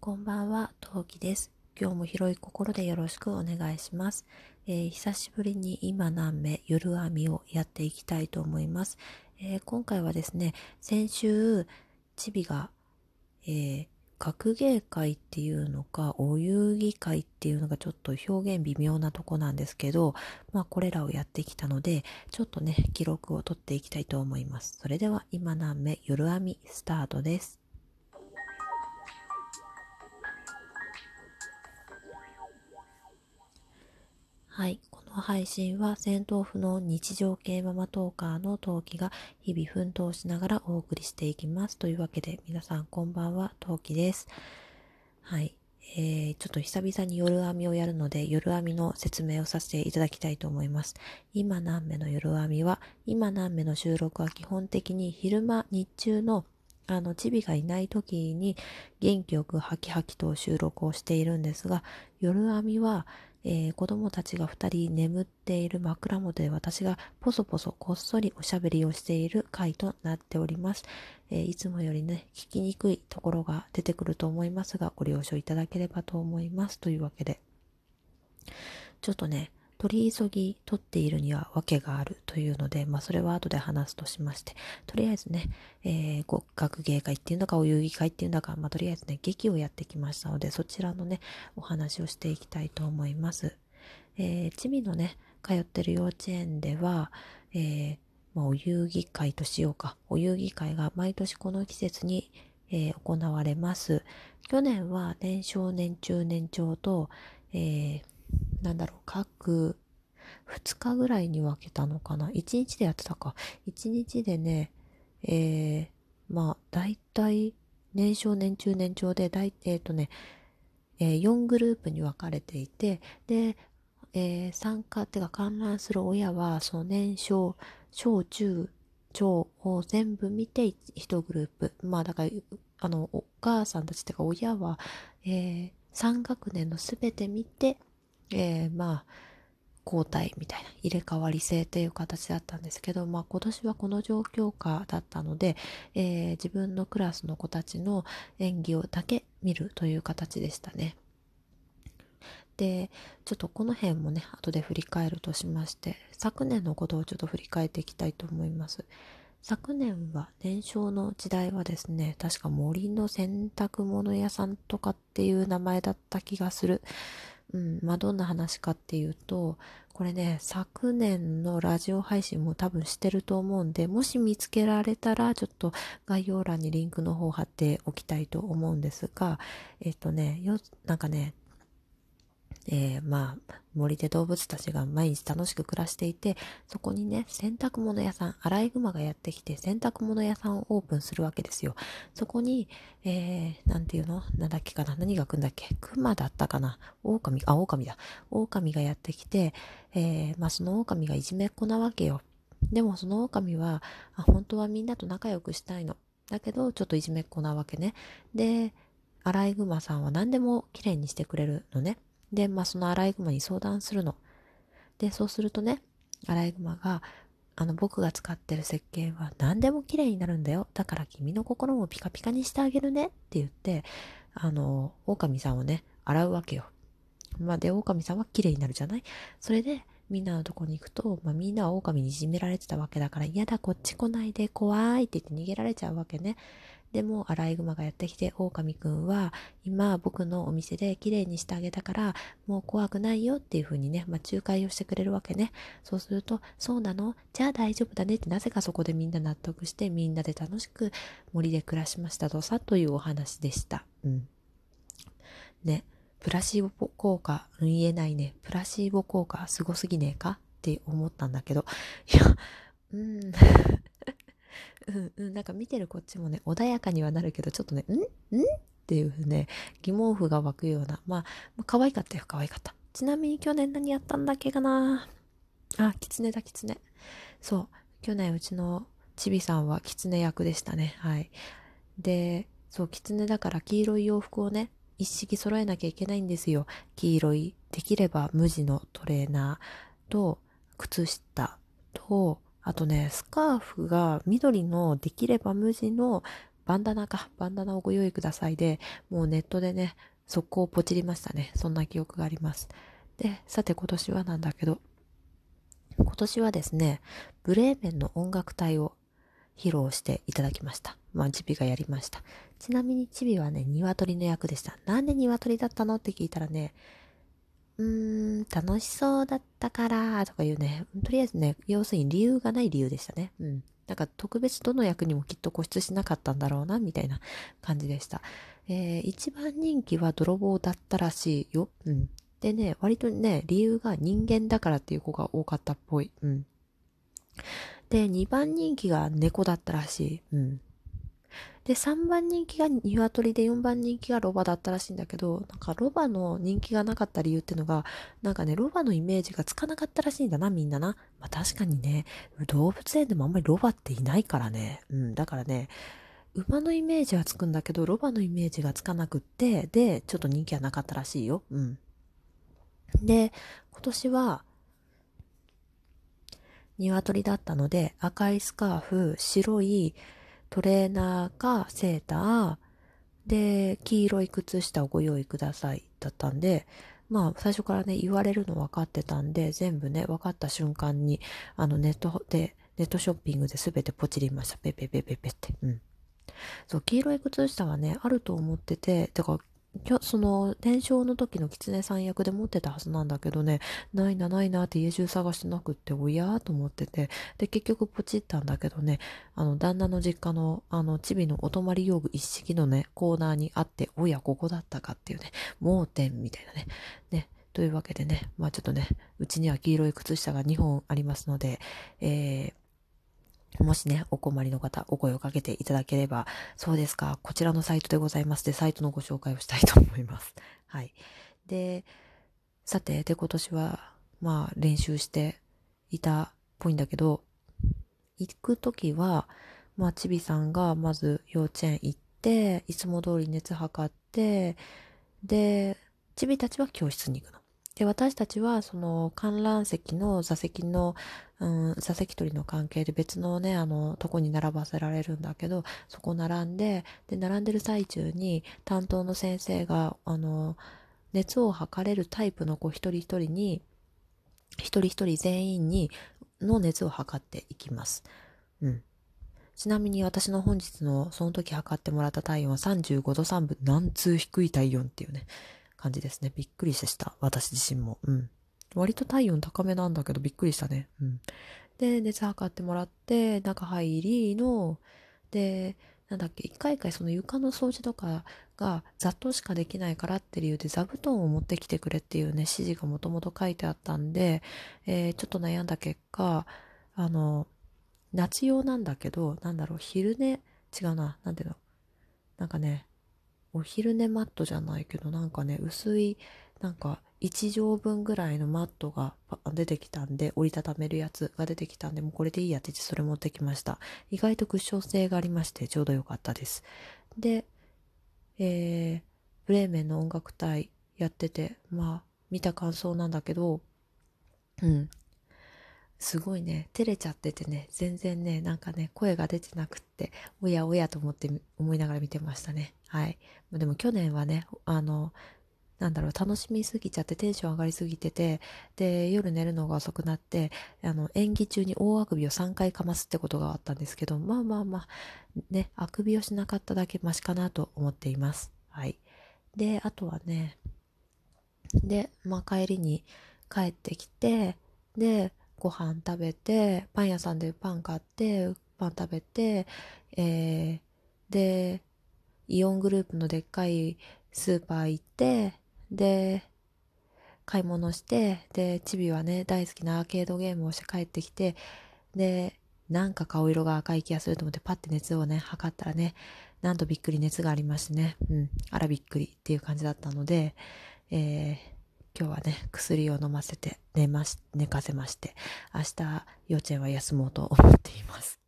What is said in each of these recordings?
こんばんは、トウキです。今日も広い心でよろしくお願いします。久しぶりに今何目夜編みをやっていきたいと思います。今回はですね、先週チビが、学芸会っていうのかお遊戯会っていうのがちょっと表現微妙なとこなんですけど、まあこれらをやってきたのでちょっとね記録を取っていきたいと思います。それでは今何目夜編みスタートです。はい、この配信は戦闘不能日常系ママトーカーのトウキが日々奮闘しながらお送りしていきます。というわけで皆さんこんばんは、トウキです。はい、ちょっと久々に夜編みをやるので夜編みの説明をさせていただきたいと思います。今何目の夜編みは今何目の収録は基本的に昼間日中のチビがいない時に元気よくハキハキと収録をしているんですが、夜編みは子供たちが2人眠っている枕元で私がポソポソこっそりおしゃべりをしている回となっております。いつもよりね、聞きにくいところが出てくると思いますが、ご了承いただければと思います。というわけで、ちょっとね、取り急ぎ取っているには訳があるというので、まあそれは後で話すとしまして、とりあえずね、学芸会っていうのかお遊戯会っていうのか、まあとりあえずね、劇をやってきましたので、そちらのね、お話をしていきたいと思います。チビのね、通ってる幼稚園では、まあお遊戯会としようか、お遊戯会が毎年この季節に、行われます。去年は年少、年中、年長と、各2日ぐらいに分けたのかな。1日でやってたか。1日でね、まあ、だいたい、年少、年中、年長で、4グループに分かれていて、で、観覧する親は、その年少、小中、長を全部見て1グループ。まあ、だから、お母さんたちってか、親は、3学年のすべて見て、まあ交代みたいな入れ替わり制という形だったんですけど、まあ、今年はこの状況下だったので、自分のクラスの子たちの演技をだけ見るという形でしたね。で、ちょっとこの辺もね後で振り返るとしまして、昨年のことをちょっと振り返っていきたいと思います。昨年は年少の時代はですね、確か森の洗濯物屋さんとかっていう名前だった気がする。まあ、どんな話かっていうと、これね、昨年のラジオ配信も多分してると思うんで、もし見つけられたら、ちょっと概要欄にリンクの方貼っておきたいと思うんですが、まあ、森で動物たちが毎日楽しく暮らしていて、そこにね、洗濯物屋さん、アライグマがやってきて、洗濯物屋さんをオープンするわけですよ。そこに、熊だったかな、狼だ。狼がやってきて、まあ、その狼がいじめっ子なわけよ。でもその狼は、本当はみんなと仲良くしたいの。だけど、ちょっといじめっ子なわけね。で、アライグマさんは何でもきれいにしてくれるのね。で、まあ、そのアライグマに相談するの。で、そうするとね、アライグマが、僕が使ってる石鹸は何でも綺麗になるんだよ。だから君の心もピカピカにしてあげるね。って言って、狼さんをね、洗うわけよ。まあ、で、狼さんは綺麗になるじゃない？それで、みんなのとこに行くと、まあ、みんなは狼にいじめられてたわけだから、嫌だ、こっち来ないで、怖いって言って逃げられちゃうわけね。でもアライグマがやってきて、狼くんは今僕のお店で綺麗にしてあげたからもう怖くないよっていう風にね、まあ、仲介をしてくれるわけね。そうすると、そうなの？じゃあ大丈夫だねって、なぜかそこでみんな納得して、みんなで楽しく森で暮らしましたとさ、というお話でした。ね、プラシーボ効果、言えないね。プラシーボ効果すごすぎねえかって思ったんだけど、なんか見てるこっちもね、穏やかにはなるけど、ちょっとね、っていうね、疑問符が湧くような、まあ、可愛かったよ、可愛かった。ちなみに去年何やったんだっけかな。キツネだ。そう、去年うちのチビさんはキツネ役でしたね。はい。で、そう、キツネだから黄色い洋服をね、一式揃えなきゃいけないんですよ。黄色い、できれば無地のトレーナーと、靴下と、あとね、スカーフが緑のできれば無地のバンダナをご用意くださいで、もうネットでね、速攻ポチりましたね。そんな記憶があります。で、さて今年はなんだけど、今年はですね、ブレーメンの音楽隊を披露していただきました。まあ、チビがやりました。ちなみにチビはね、鶏の役でした。なんで鶏だったのって聞いたらね、楽しそうだったからとか言うね。とりあえずね、要するに理由がない理由でしたね。うん。なんか特別どの役にもきっと固執しなかったんだろうな、みたいな感じでした。一番人気は泥棒だったらしいよ。うん。でね、割とね、理由が人間だからっていう子が多かったっぽい。うん。で、2番人気が猫だったらしい。うん。で、3番人気が鶏で、4番人気がロバだったらしいんだけど、なんかロバの人気がなかった理由ってのが、なんかね、ロバのイメージがつかなかったらしいんだな、みんなな。まあ確かにね、動物園でもあんまりロバっていないからね。うん、だからね、馬のイメージはつくんだけど、ロバのイメージがつかなくって、で、ちょっと人気はなかったらしいよ。うん。で、今年は、鶏だったので、赤いスカーフ、白いトレーナーかセーターで黄色い靴下をご用意くださいだったんで、まあ最初からね言われるの分かってたんで、全部ね分かった瞬間にネットショッピングで全てポチりました。ペペペペペって。うん。そう黄色い靴下はねあると思ってて、てかその伝承の時の狐さん役で持ってたはずなんだけどね、ないなって家中探してなくって、おやと思ってて、で結局ポチったんだけどね、旦那の実家のチビのお泊まり用具一式のねコーナーにあって、おやここだったかっていうね、盲点みたいなね。ねというわけでね、まあちょっとねうちには黄色い靴下が2本ありますので、もしね、お困りの方、お声をかけていただければ、そうですか、こちらのサイトでございますで、サイトのご紹介をしたいと思います。はい。で、さて、で、今年は、まあ、練習していたっぽいんだけど、行くときは、まあ、ちびさんが、まず、幼稚園行って、いつも通り熱測って、で、ちびたちは教室に行くの。で、私たちは、その、観覧席の座席取りの関係で別のね、とこに並ばせられるんだけど、そこ並んで、で、並んでる最中に、担当の先生が、熱を測れるタイプの子一人一人全員に、の熱を測っていきます。うん。ちなみに私の本日の、その時測ってもらった体温は35度3分、なんつう低い体温っていうね。感じですね。びっくりした。私自身も。うん。割と体温高めなんだけど、びっくりしたね。うん。で、熱測ってもらって、中入りの、で、なんだっけ、一回一回その床の掃除とかがざっとしかできないからって理由で座布団を持ってきてくれっていうね、指示がもともと書いてあったんで、ちょっと悩んだ結果、夏用なんだけど、なんだろう、昼寝、違うな、なんていうの、なんかね、お昼寝マットじゃないけど、なんかね、薄い、なんか、1畳分ぐらいのマットが出てきたんで、折りたためるやつが出てきたんで、もうこれでいいやってそれ持ってきました。意外とクッション性がありまして、ちょうど良かったです。で、ブレーメンの音楽隊やってて、まあ、見た感想なんだけど、うん。すごいね、照れちゃっててね、全然ね、なんかね、声が出てなくって、おやおやと思いながら見てましたね。はい。でも去年はね、なんだろう、楽しみすぎちゃって、テンション上がりすぎてて、で、夜寝るのが遅くなって、演技中に大あくびを3回かますってことがあったんですけど、まあ、ね、あくびをしなかっただけマシかなと思っています。はい。で、あとはね、で、まあ、帰ってきて、で、ご飯食べて、パン屋さんでパン買って、パン食べて、で、イオングループのでっかいスーパー行って、で、買い物して、で、チビはね、大好きなアーケードゲームをして帰ってきて、で、なんか顔色が赤い気がすると思って、パッて熱をね、測ったらね、なんとびっくり熱がありましてね、うん、あらびっくりっていう感じだったので、今日はね、薬を飲ませて寝かせまして、明日幼稚園は休もうと思っています。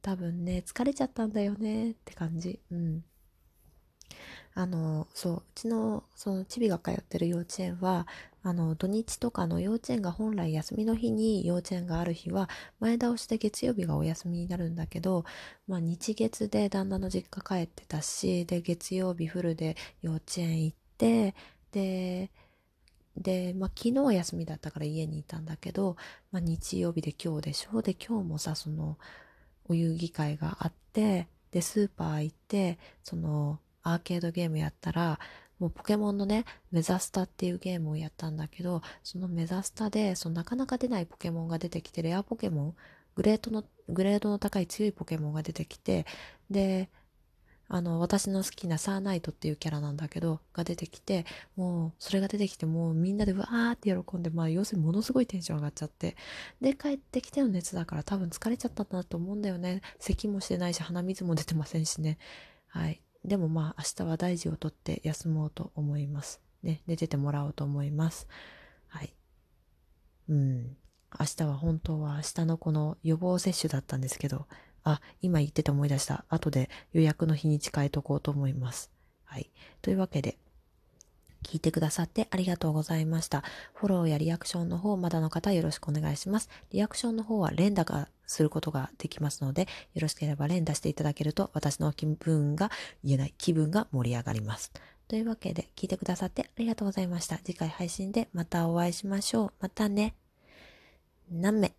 多分ね、疲れちゃったんだよねって感じ。うん。うちのチビが通ってる幼稚園は土日とかの幼稚園が本来休みの日に幼稚園がある日は前倒しで月曜日がお休みになるんだけど、日月で旦那の実家帰ってたし、で月曜日フルで幼稚園行って、で、昨日は休みだったから家にいたんだけど、日曜日で今日でしょ。で今日もさ、そのお遊戯会があって、でスーパー行って、そのアーケードゲームやったら、もうポケモンのね、メザスタっていうゲームをやったんだけど、そのメザスタでなかなか出ないポケモンが出てきて、レアポケモン、グレードの高い強いポケモンが出てきて、で私の好きなサーナイトっていうキャラなんだけどが出てきて、もうそれが出てきて、もうみんなでわーって喜んで、要するにものすごいテンション上がっちゃって、で帰ってきての熱だから多分疲れちゃったんだと思うんだよね。咳もしてないし鼻水も出てませんしね。はい。でも明日は大事をとって休もうと思いますね。寝ててもらおうと思います。はい。明日は本当は明日のこの予防接種だったんですけど、今言ってて思い出した。後で予約の日に変えとこうと思います。はい。というわけで、聞いてくださってありがとうございました。フォローやリアクションの方、まだの方よろしくお願いします。リアクションの方は連打がすることができますので、よろしければ連打していただけると、私の気分が盛り上がります。というわけで、聞いてくださってありがとうございました。次回配信でまたお会いしましょう。またね。何名。